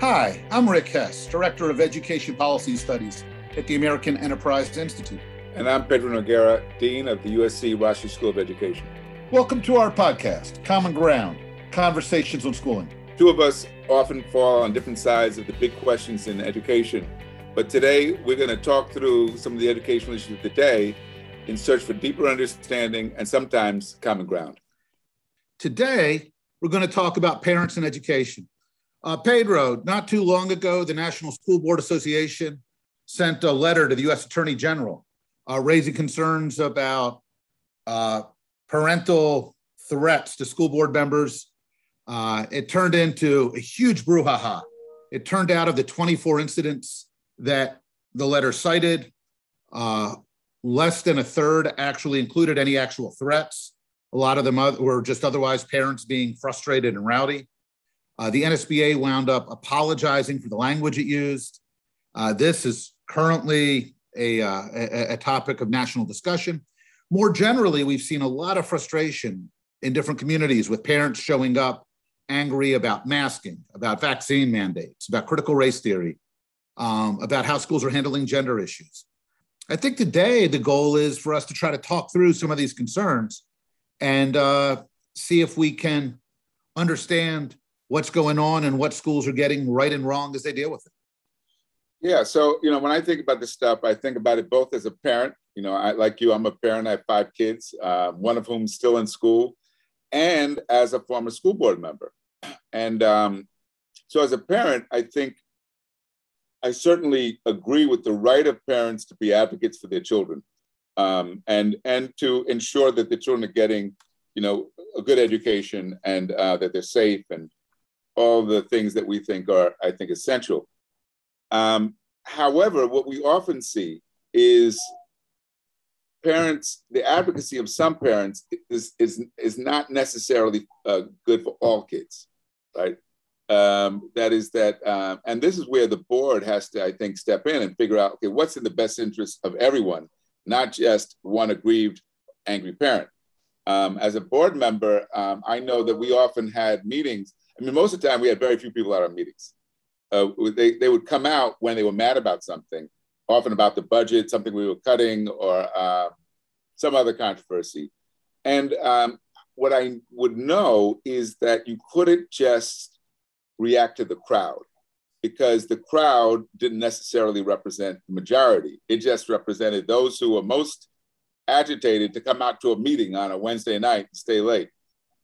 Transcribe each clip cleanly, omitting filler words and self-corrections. Hi, I'm Rick Hess, Director of Education Policy Studies at the American Enterprise Institute. And I'm Pedro Noguera, Dean of the USC Rossi School of Education. Welcome to our podcast, Common Ground, Conversations on Schooling. Two of us often fall on different sides of the big questions in education, but today we're going to talk through some of the educational issues of the day in search for deeper understanding and sometimes common ground. Today, we're going to talk about parents and education. Pedro, not too long ago, the National School Board Association sent a letter to the U.S. Attorney General raising concerns about parental threats to school board members. It turned into a huge brouhaha. It turned out of the 24 incidents that the letter cited, less than a third actually included any actual threats. A lot of them were just otherwise parents being frustrated and rowdy. The NSBA wound up apologizing for the language it used. This is currently a topic of national discussion. More generally, we've seen a lot of frustration in different communities with parents showing up angry about masking, about vaccine mandates, about critical race theory, about how schools are handling gender issues. I think today the goal is for us to try to talk through some of these concerns and see if we can understand what's going on and what schools are getting right and wrong as they deal with it. Yeah, so, when I think about this stuff, I think about it both as a parent, like you, I'm a parent, I have 5 kids, one of whom's still in school, and as a former school board member. And so as a parent, I think I certainly agree with the right of parents to be advocates for their children and to ensure that the children are getting, a good education and that they're safe and all the things that we think are, I think, essential. However, what we often see is parents, the advocacy of some parents is not necessarily good for all kids, right? And this is where the board has to, I think, step in and figure out, okay, what's in the best interest of everyone, not just one aggrieved, angry parent. As a board member, I know that we often had meetings. Most of the time we had very few people at our meetings. They would come out when they were mad about something, often about the budget, something we were cutting, or some other controversy. And what I would know is that you couldn't just react to the crowd, because the crowd didn't necessarily represent the majority. It just represented those who were most agitated to come out to a meeting on a Wednesday night and stay late.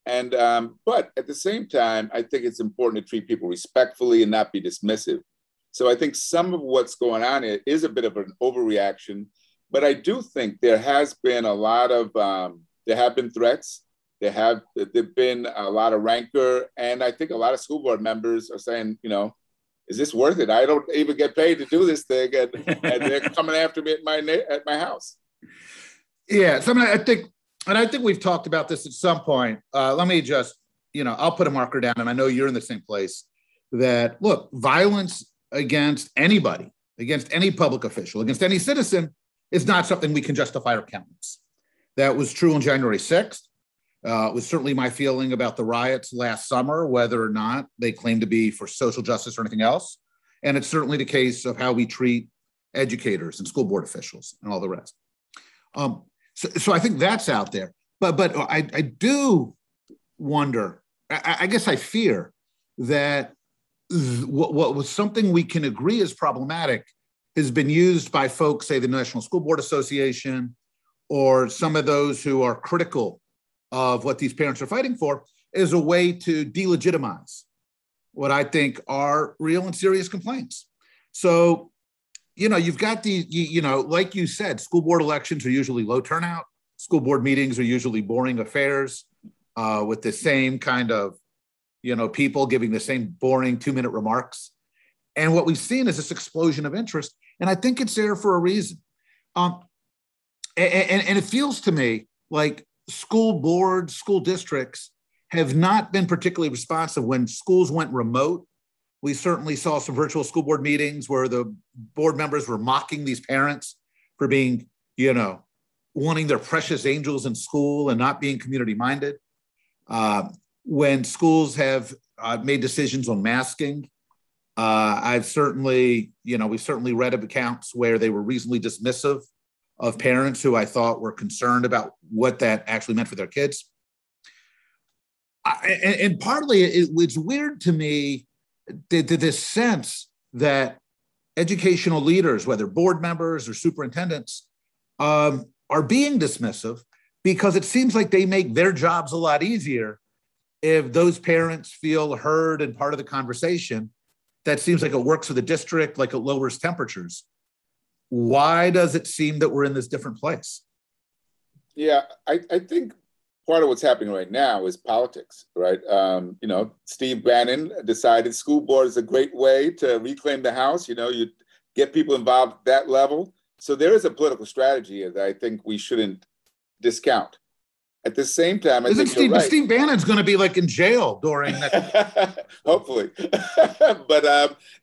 And but at the same time, I think it's important to treat people respectfully and not be dismissive. So I think some of what's going on here is a bit of an overreaction, but I do think there has been a lot of, there have been threats, there've been a lot of rancor, and I think a lot of school board members are saying, is this worth it? I don't even get paid to do this thing, and they're coming after me at my house. Yeah, I think we've talked about this at some point. Let me just, I'll put a marker down, and I know you're in the same place, that, look, violence against anybody, against any public official, against any citizen is not something we can justify or countenance. That was true on January 6th. It was certainly my feeling about the riots last summer, whether or not they claim to be for social justice or anything else. And it's certainly the case of how we treat educators and school board officials and all the rest. So I think that's out there, but I do wonder, I guess I fear that what was something we can agree is problematic has been used by folks, say the National School Board Association, or some of those who are critical of what these parents are fighting for, as a way to delegitimize what I think are real and serious complaints. So, you've got these, like you said, school board elections are usually low turnout. School board meetings are usually boring affairs with the same kind of, people giving the same boring 2-minute remarks. And what we've seen is this explosion of interest. And I think it's there for a reason. And it feels to me like school boards, school districts have not been particularly responsive when schools went remote. We certainly saw some virtual school board meetings where the board members were mocking these parents for being, wanting their precious angels in school and not being community-minded. When schools have made decisions on masking, I've certainly, we certainly read of accounts where they were reasonably dismissive of parents who I thought were concerned about what that actually meant for their kids. And partly it's weird to me, this sense that educational leaders, whether board members or superintendents, are being dismissive because it seems like they make their jobs a lot easier if those parents feel heard and part of the conversation. That seems like it works for the district, like it lowers temperatures. Why does it seem that we're in this different place? Yeah, I think part of what's happening right now is politics, right? Steve Bannon decided school board is a great way to reclaim the house. You get people involved at that level. So there is a political strategy that I think we shouldn't discount. At the same time, Steve Bannon's going to be like in jail during that. Hopefully. But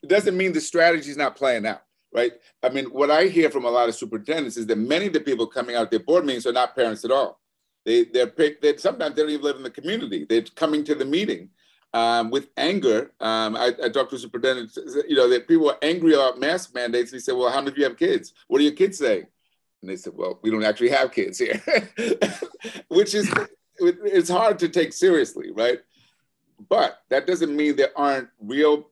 it doesn't mean the strategy is not playing out, right? I mean, what I hear from a lot of superintendents is that many of the people coming out of their board meetings are not parents at all. They're sometimes they don't even live in the community. They're coming to the meeting with anger. I talked to a superintendent, that people are angry about mask mandates. He said, well, how many of you have kids? What do your kids say? And they said, well, we don't actually have kids here, which is, it's hard to take seriously, right? But that doesn't mean there aren't real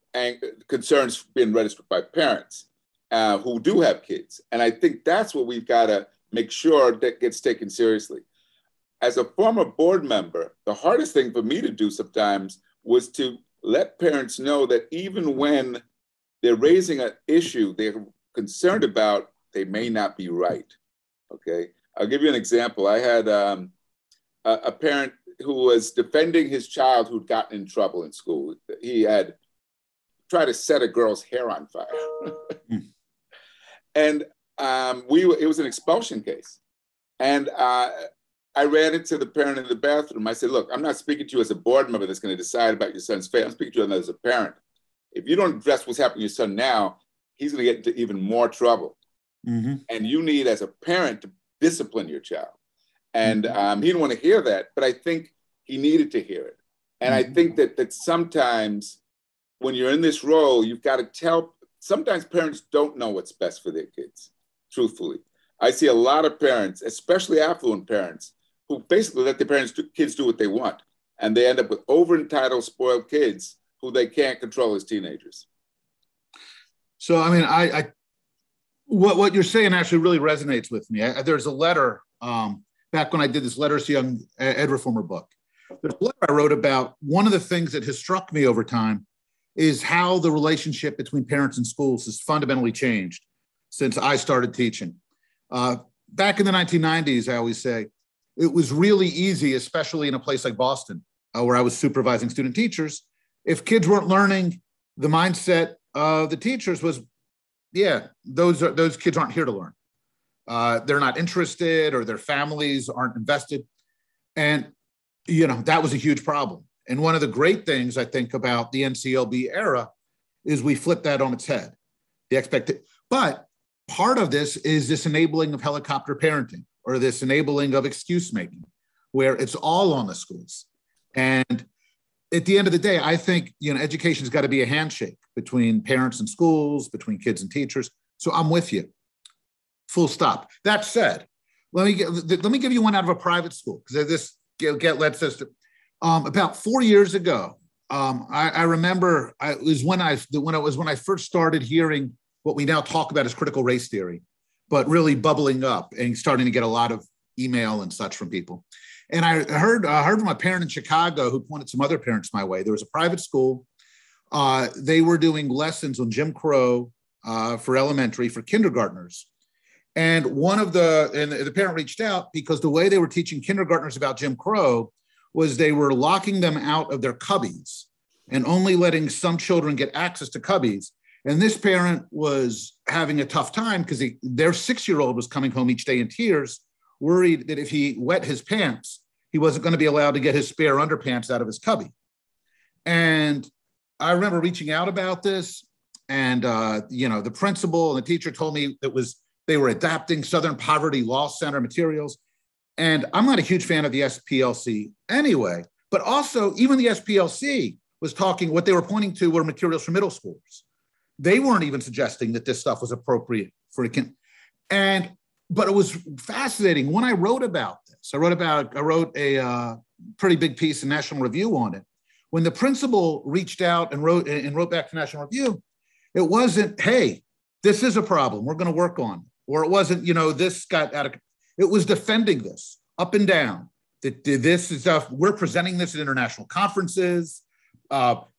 concerns being registered by parents who do have kids. And I think that's what we've got to make sure that gets taken seriously. As a former board member, the hardest thing for me to do sometimes was to let parents know that even when they're raising an issue they're concerned about, they may not be right, okay? I'll give you an example. I had a parent who was defending his child who'd gotten in trouble in school. He had tried to set a girl's hair on fire. And it was an expulsion case. And I ran into the parent in the bathroom. I said, look, I'm not speaking to you as a board member that's gonna decide about your son's fate. I'm speaking to you as a parent. If you don't address what's happening to your son now, he's gonna get into even more trouble. Mm-hmm. And you need, as a parent, to discipline your child. And he didn't want to hear that, but I think he needed to hear it. And I think that sometimes when you're in this role, you've got to tell, sometimes parents don't know what's best for their kids, truthfully. I see a lot of parents, especially affluent parents, who basically let their kids do what they want. And they end up with over-entitled, spoiled kids who they can't control as teenagers. So, I mean, What you're saying actually really resonates with me. There's a letter back when I did this Letters to Young Ed Reformer book. There's a letter I wrote about one of the things that has struck me over time is how the relationship between parents and schools has fundamentally changed since I started teaching. Back in the 1990s, I always say, it was really easy, especially in a place like Boston, where I was supervising student teachers. If kids weren't learning, the mindset of the teachers was, yeah, those kids aren't here to learn. They're not interested, or their families aren't invested. And, that was a huge problem. And one of the great things I think about the NCLB era is we flipped that on its head. But part of this is this enabling of helicopter parenting, or this enabling of excuse making, where it's all on the schools. And at the end of the day, I think, education's got to be a handshake between parents and schools, between kids and teachers. So I'm with you, full stop. That said, let me give you one out of a private school, because about 4 years ago, I remember when I first started hearing what we now talk about as critical race theory, but really bubbling up and starting to get a lot of email and such from people. And I heard from a parent in Chicago who pointed some other parents my way. There was a private school. They were doing lessons on Jim Crow for elementary, for kindergartners. And the parent reached out because the way they were teaching kindergartners about Jim Crow was they were locking them out of their cubbies and only letting some children get access to cubbies. And this parent was having a tough time because their 6-year-old was coming home each day in tears, worried that if he wet his pants, he wasn't going to be allowed to get his spare underpants out of his cubby. And I remember reaching out about this, and the principal and the teacher told me they were adapting Southern Poverty Law Center materials. And I'm not a huge fan of the SPLC anyway, but also even the SPLC was talking, what they were pointing to were materials for middle schoolers. They weren't even suggesting that this stuff was appropriate for a kid. And, but it was fascinating. When I wrote about this, I wrote a pretty big piece in National Review on it. When the principal reached out and wrote back to National Review, it wasn't, hey, this is a problem, we're gonna work on it. Or it wasn't, you know, this got out of, it was defending this up and down. That this is, we're presenting this at international conferences.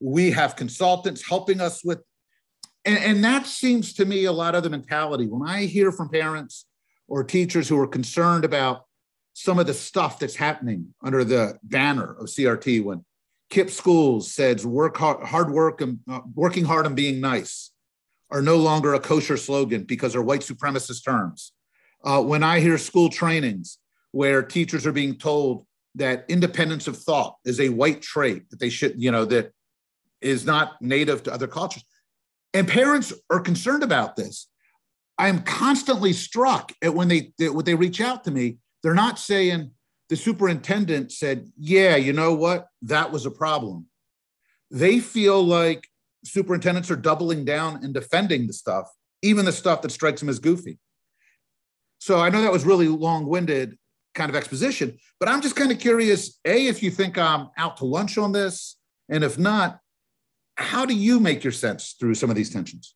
We have consultants helping us with, and that seems to me a lot of the mentality. When I hear from parents or teachers who are concerned about some of the stuff that's happening under the banner of CRT, when KIPP schools says working hard and being nice are no longer a kosher slogan because they're white supremacist terms. When I hear school trainings where teachers are being told that independence of thought is a white trait that they should, you know, that is not native to other cultures. And parents are concerned about this. I am constantly struck at when they reach out to me, they're not saying, the superintendent said, yeah, you know what? That was a problem. They feel like superintendents are doubling down and defending the stuff, even the stuff that strikes them as goofy. So I know that was really long-winded kind of exposition, but I'm just kind of curious, A, if you think I'm out to lunch on this, and if not, how do you make your sense through some of these tensions?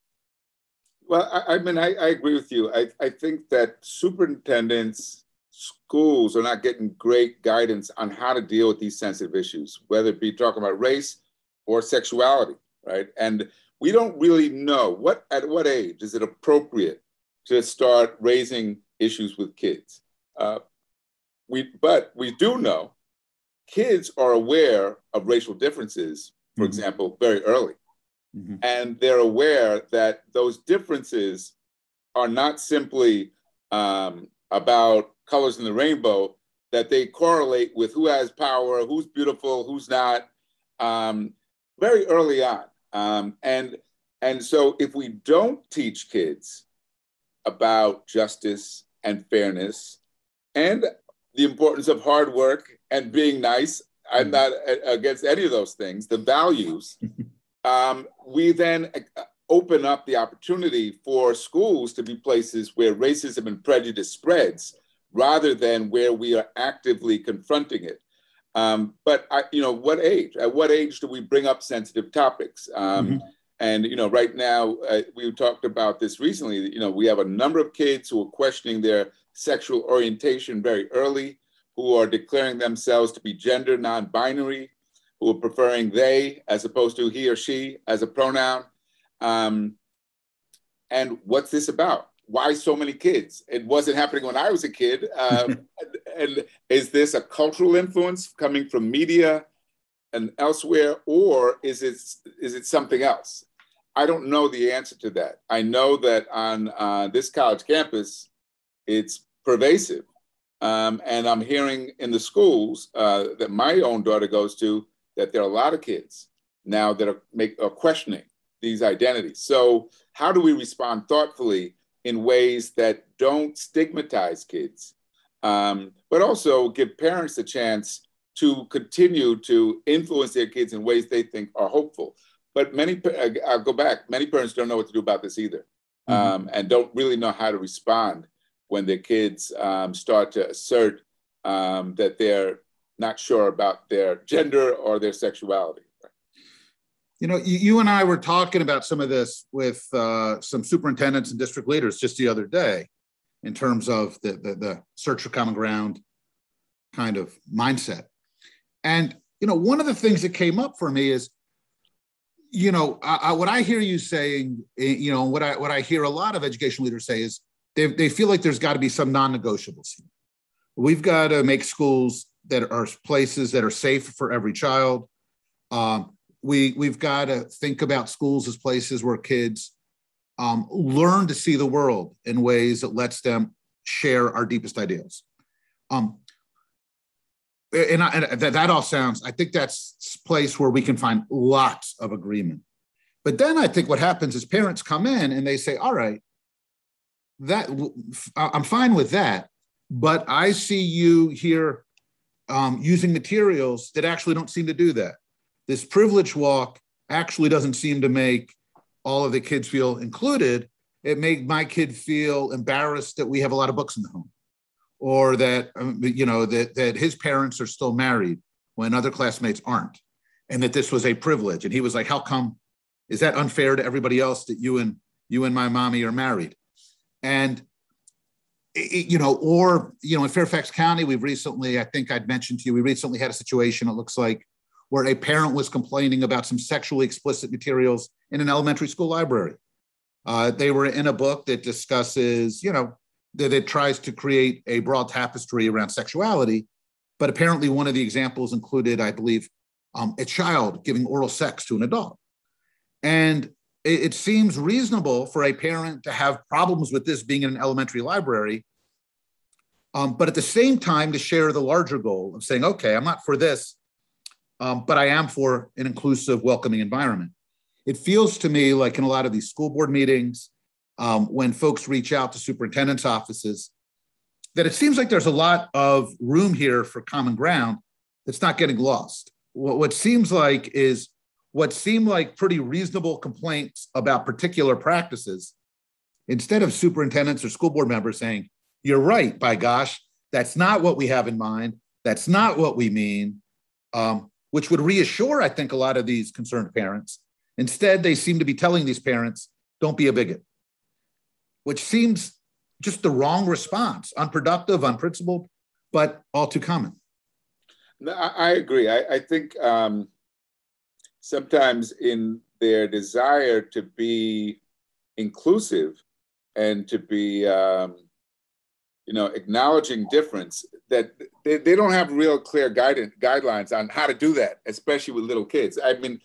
Well, I mean, I agree with you. I think that superintendents, schools are not getting great guidance on how to deal with these sensitive issues, whether it be talking about race or sexuality, right? And we don't really know at what age is it appropriate to start raising issues with kids. But we do know kids are aware of racial differences, for example, very early. Mm-hmm. And they're aware that those differences are not simply about colors in the rainbow, that they correlate with who has power, who's beautiful, who's not, very early on. And so if we don't teach kids about justice and fairness and the importance of hard work and being nice, I'm not against any of those things, the values, we then open up the opportunity for schools to be places where racism and prejudice spreads rather than where we are actively confronting it. At what age do we bring up sensitive topics? And, you know, right now, we talked about this recently, you know, we have a number of kids who are questioning their sexual orientation very early, who are declaring themselves to be gender non-binary, who are preferring they as opposed to he or she as a pronoun. And what's this about? Why so many kids? It wasn't happening when I was a kid. And is this a cultural influence coming from media and elsewhere, or is it something else? I don't know the answer to that. I know that on this college campus, it's pervasive. And I'm hearing in the schools that my own daughter goes to, that there are a lot of kids now that are questioning these identities. So how do we respond thoughtfully in ways that don't stigmatize kids, but also give parents a chance to continue to influence their kids in ways they think are hopeful? But many parents don't know what to do about this either, and don't really know how to respond when their kids start to assert that they're not sure about their gender or their sexuality. You know, you and I were talking about some of this with some superintendents and district leaders just the other day in terms of the search for common ground kind of mindset. And, you know, one of the things that came up for me is, you know, what I hear you saying, you know, what I hear a lot of education leaders say is they feel like there's got to be some non-negotiables. We've got to make schools that are places that are safe for every child. We've got to think about schools as places where kids learn to see the world in ways that lets them share our deepest ideals. That all sounds, I think that's a place where we can find lots of agreement. But then I think what happens is parents come in and they say, all right, that I'm fine with that, but I see you here using materials that actually don't seem to do that. this privilege walk actually doesn't seem to make all of the kids feel included. It made my kid feel embarrassed that we have a lot of books in the home, or that, you know, that his parents are still married when other classmates aren't, and that this was a privilege. And he was like, how come? Is that unfair to everybody else that you and my mommy are married? And, in Fairfax County, we've recently, I think I'd mentioned to you, we recently had a situation, it looks like, where a parent was complaining about some sexually explicit materials in an elementary school library. They were in a book that discusses, that it tries to create a broad tapestry around sexuality. But apparently one of the examples included, I believe, a child giving oral sex to an adult. And it seems reasonable for a parent to have problems with this being in an elementary library, but at the same time to share the larger goal of saying, okay, I'm not for this, but I am for an inclusive, welcoming environment. It feels to me like in a lot of these school board meetings, when folks reach out to superintendents' offices, that it seems like there's a lot of room here for common ground that's not getting lost. What seemed like pretty reasonable complaints about particular practices, instead of superintendents or school board members saying, you're right, by gosh, that's not what we have in mind, that's not what we mean, which would reassure, I think, a lot of these concerned parents. Instead, they seem to be telling these parents, don't be a bigot, which seems just the wrong response, unproductive, unprincipled, but all too common. No, I agree. I think sometimes in their desire to be inclusive and to be, acknowledging difference, that they don't have real clear guidelines on how to do that, especially with little kids. I mean,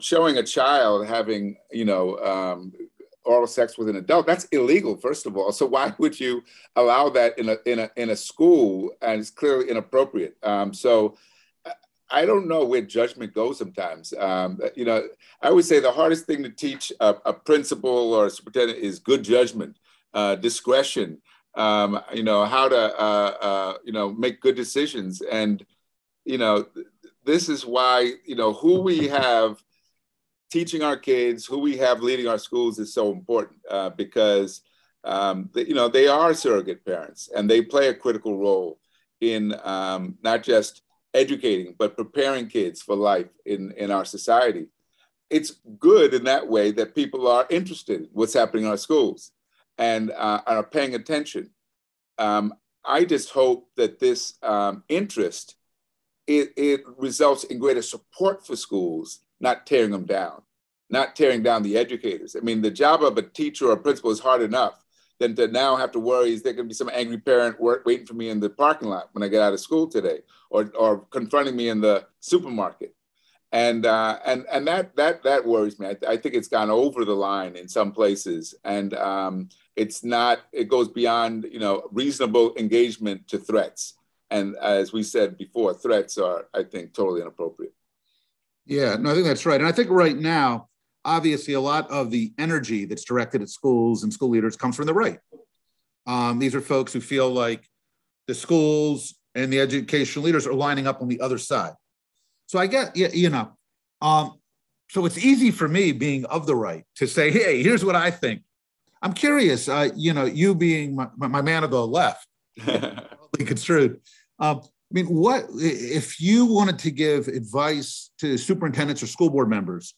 showing a child having, oral sex with an adult, that's illegal, first of all. So why would you allow that in a school? And it's clearly inappropriate. So I don't know where judgment goes sometimes. I would say the hardest thing to teach a principal or a superintendent is good judgment, discretion, how to, make good decisions. And, this is why, who we have teaching our kids, who we have leading our schools is so important, because, they are surrogate parents and they play a critical role in not just educating, but preparing kids for life in our society. It's good in that way that people are interested in what's happening in our schools and are paying attention. I just hope that this interest, it results in greater support for schools, not tearing them down, not tearing down the educators. I mean, the job of a teacher or a principal is hard enough than to now have to worry, is there going to be some angry parent waiting for me in the parking lot when I get out of school today, or confronting me in the supermarket. And that worries me. I think it's gone over the line in some places, and it goes beyond, reasonable engagement to threats. And as we said before, threats are, I think, totally inappropriate. Yeah, no, I think that's right. And I think right now, obviously, a lot of the energy that's directed at schools and school leaders comes from the right. These are folks who feel like the schools and the education leaders are lining up on the other side. So I get, so it's easy for me, being of the right, to say, hey, here's what I think. I'm curious, you being my man of the left, totally construed. What if you wanted to give advice to superintendents or school board members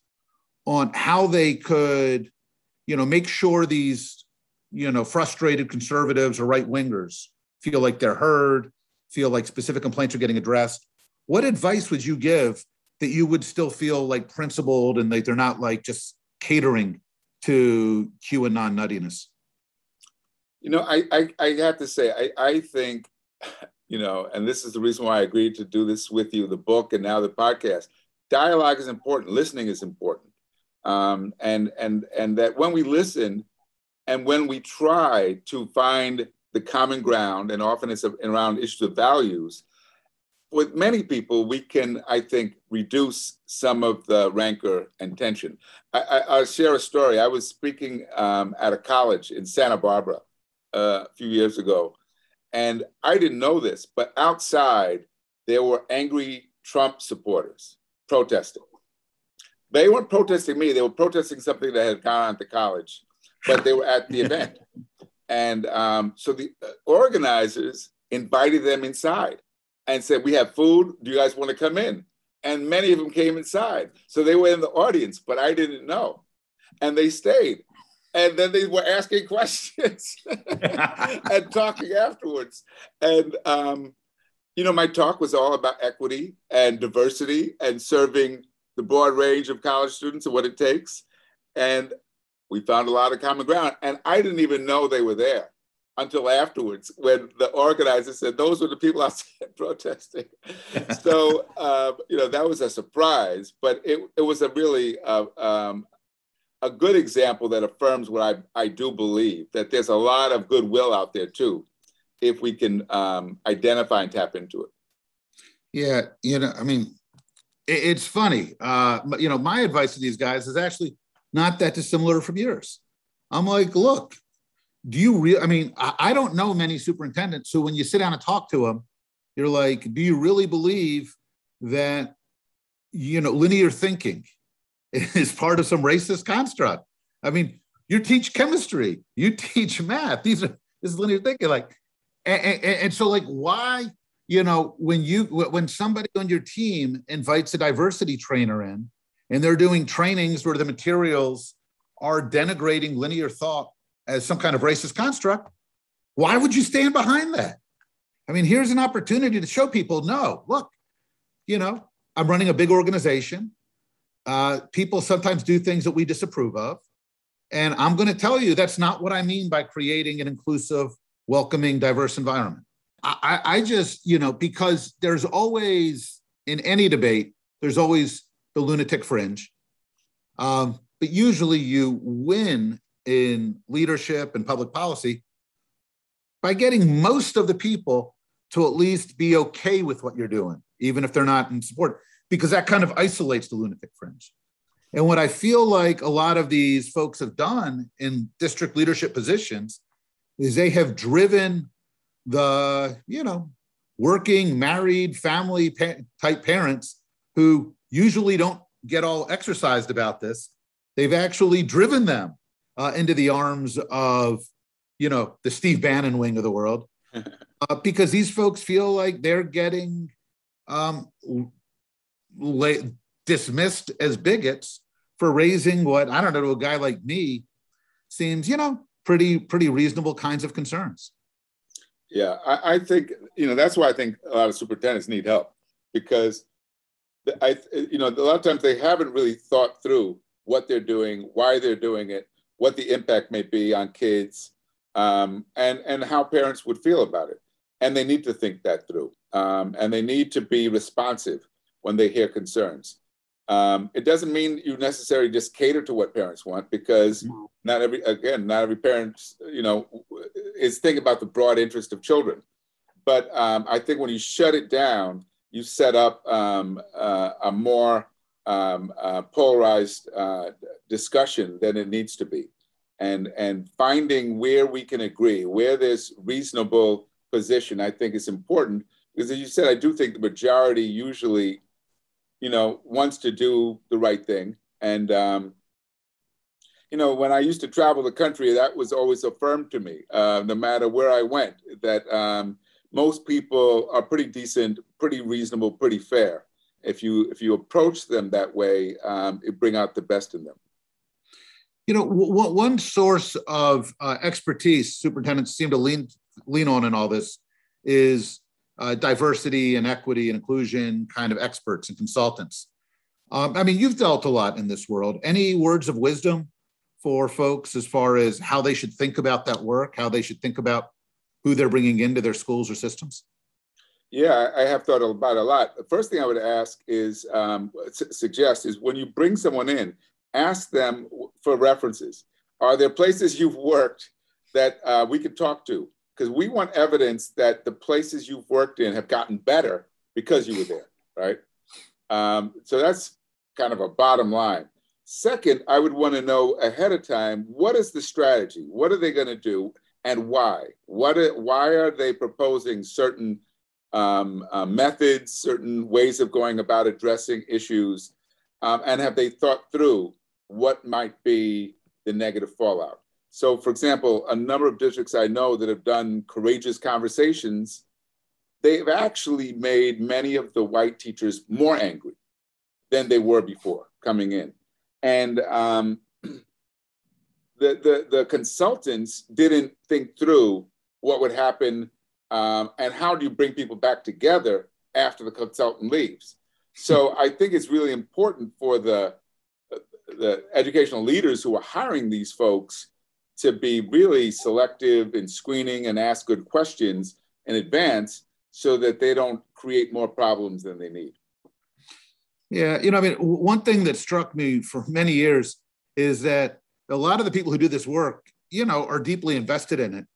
on how they could, make sure these, frustrated conservatives or right wingers feel like they're heard, feel like specific complaints are getting addressed? What advice would you give that you would still feel like principled and that they're not like just catering to QAnon nuttiness? I have to say, I think, and this is the reason why I agreed to do this with you, the book and now the podcast, dialogue is important. Listening is important. And that when we listen and when we try to find the common ground, and often it's around issues of values, with many people, we can, I think, reduce some of the rancor and tension. I'll share a story. I was speaking at a college in Santa Barbara a few years ago, and I didn't know this, but outside there were angry Trump supporters. protesting. They weren't protesting me. They were protesting something that had gone on to college, but they were at the event. And so the organizers invited them inside and said, we have food. Do you guys want to come in? And many of them came inside. So they were in the audience, but I didn't know. And they stayed. And then they were asking questions and talking afterwards. And, you know, my talk was all about equity and diversity and serving the broad range of college students and what it takes. And we found a lot of common ground. And I didn't even know they were there until afterwards when the organizer said, those were the people outside protesting. So, you know, that was a surprise, but it was a really a good example that affirms what I do believe, that there's a lot of goodwill out there too, if we can identify and tap into it. Yeah, you know, I mean, it's funny, you know, my advice to these guys is actually not that dissimilar from yours. I'm like, look, do you really, I mean, I don't know many superintendents who, when you sit down and talk to them, you're like, do you really believe that, you know, linear thinking is part of some racist construct? I mean, you teach chemistry, you teach math, this is linear thinking, like, and so like, why, you know, when somebody on your team invites a diversity trainer in and they're doing trainings where the materials are denigrating linear thought as some kind of racist construct, why would you stand behind that? I mean, here's an opportunity to show people, no, look, you know, I'm running a big organization. People sometimes do things that we disapprove of. And I'm going to tell you, that's not what I mean by creating an inclusive, welcoming, diverse environment. I just, you know, because there's always, in any debate, there's always the lunatic fringe. But usually you win in leadership and public policy by getting most of the people to at least be okay with what you're doing, even if they're not in support, because that kind of isolates the lunatic fringe. And what I feel like a lot of these folks have done in district leadership positions is they have driven the, you know, working, married, family type parents who usually don't get all exercised about this. They've actually driven them into the arms of, you know, the Steve Bannon wing of the world, because these folks feel like they're getting dismissed as bigots for raising what, I don't know, to a guy like me seems, you know, pretty reasonable kinds of concerns. Yeah, I think, you know, that's why I think a lot of superintendents need help, because you know, a lot of times they haven't really thought through what they're doing, why they're doing it, what the impact may be on kids, and how parents would feel about it. And they need to think that through. And they need to be responsive when they hear concerns. It doesn't mean you necessarily just cater to what parents want, because not every parent, you know, is thinking about the broad interest of children. But I think when you shut it down, you set up a more polarized discussion than it needs to be. And finding where we can agree, where there's reasonable position, I think is important. Because as you said, I do think the majority usually, you know, wants to do the right thing. And, you know, when I used to travel the country, that was always affirmed to me, no matter where I went, that most people are pretty decent, pretty reasonable, pretty fair. If you approach them that way, it bring out the best in them. You know, one source of expertise superintendents seem to lean on in all this is diversity and equity and inclusion kind of experts and consultants. I mean, you've dealt a lot in this world. Any words of wisdom for folks as far as how they should think about that work, how they should think about who they're bringing into their schools or systems? Yeah, I have thought about it a lot. The first thing I would ask is, suggest is, when you bring someone in, ask them for references. Are there places you've worked that we could talk to? Because we want evidence that the places you've worked in have gotten better because you were there, right? So that's kind of a bottom line. Second, I would want to know ahead of time, what is the strategy? What are they going to do and why? Why are they proposing certain methods, certain ways of going about addressing issues, and have they thought through what might be the negative fallout? So, for example, a number of districts I know that have done courageous conversations, they've actually made many of the white teachers more angry than they were before coming in. And the consultants didn't think through what would happen and how do you bring people back together after the consultant leaves. So I think it's really important for the educational leaders who are hiring these folks to be really selective in screening and ask good questions in advance so that they don't create more problems than they need. Yeah, you know, I mean, one thing that struck me for many years is that a lot of the people who do this work, you know, are deeply invested in it.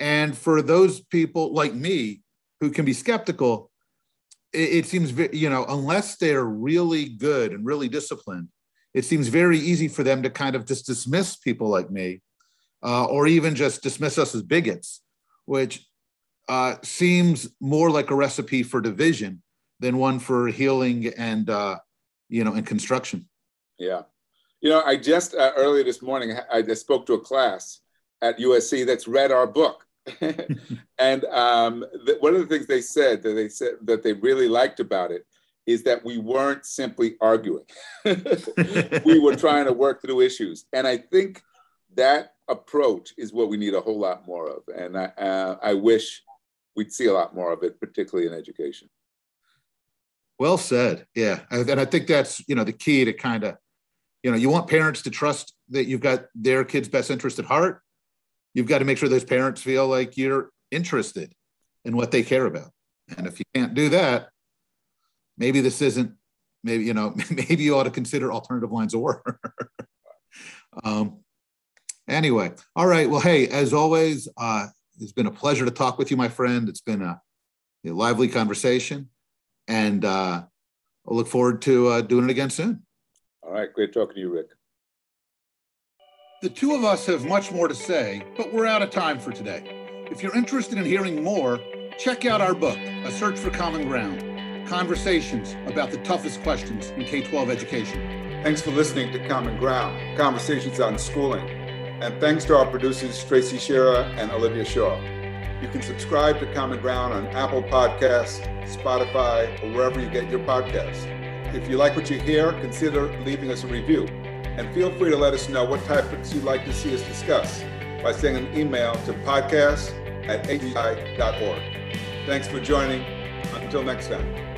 And for those people like me who can be skeptical, it seems, you know, unless they're really good and really disciplined, it seems very easy for them to kind of just dismiss people like me, or even just dismiss us as bigots, which seems more like a recipe for division than one for healing and, you know, and construction. Yeah. You know, I just earlier this morning, I spoke to a class at USC that's read our book. And one of the things they said that they really liked about it is that we weren't simply arguing. We were trying to work through issues. And I think that approach is what we need a whole lot more of. And I wish we'd see a lot more of it, particularly in education. Well said. Yeah. And I think that's, you know, the key to kind of, you know, you want parents to trust that you've got their kids' best interest at heart. You've got to make sure those parents feel like you're interested in what they care about. And if you can't do that, maybe this isn't, maybe, you know, maybe you ought to consider alternative lines of work. Anyway. All right. Well, hey, as always, it's been a pleasure to talk with you, my friend. It's been a lively conversation. And I'll look forward to doing it again soon. All right, great talking to you, Rick. The two of us have much more to say, but we're out of time for today. If you're interested in hearing more, check out our book, A Search for Common Ground, Conversations about the Toughest Questions in K-12 Education. Thanks for listening to Common Ground, Conversations on Schooling. And thanks to our producers, Tracy Scherer and Olivia Shaw. You can subscribe to Common Ground on Apple Podcasts, Spotify, or wherever you get your podcasts. If you like what you hear, consider leaving us a review. And feel free to let us know what topics you'd like to see us discuss by sending an email to podcast@ati.org. Thanks for joining. Until next time.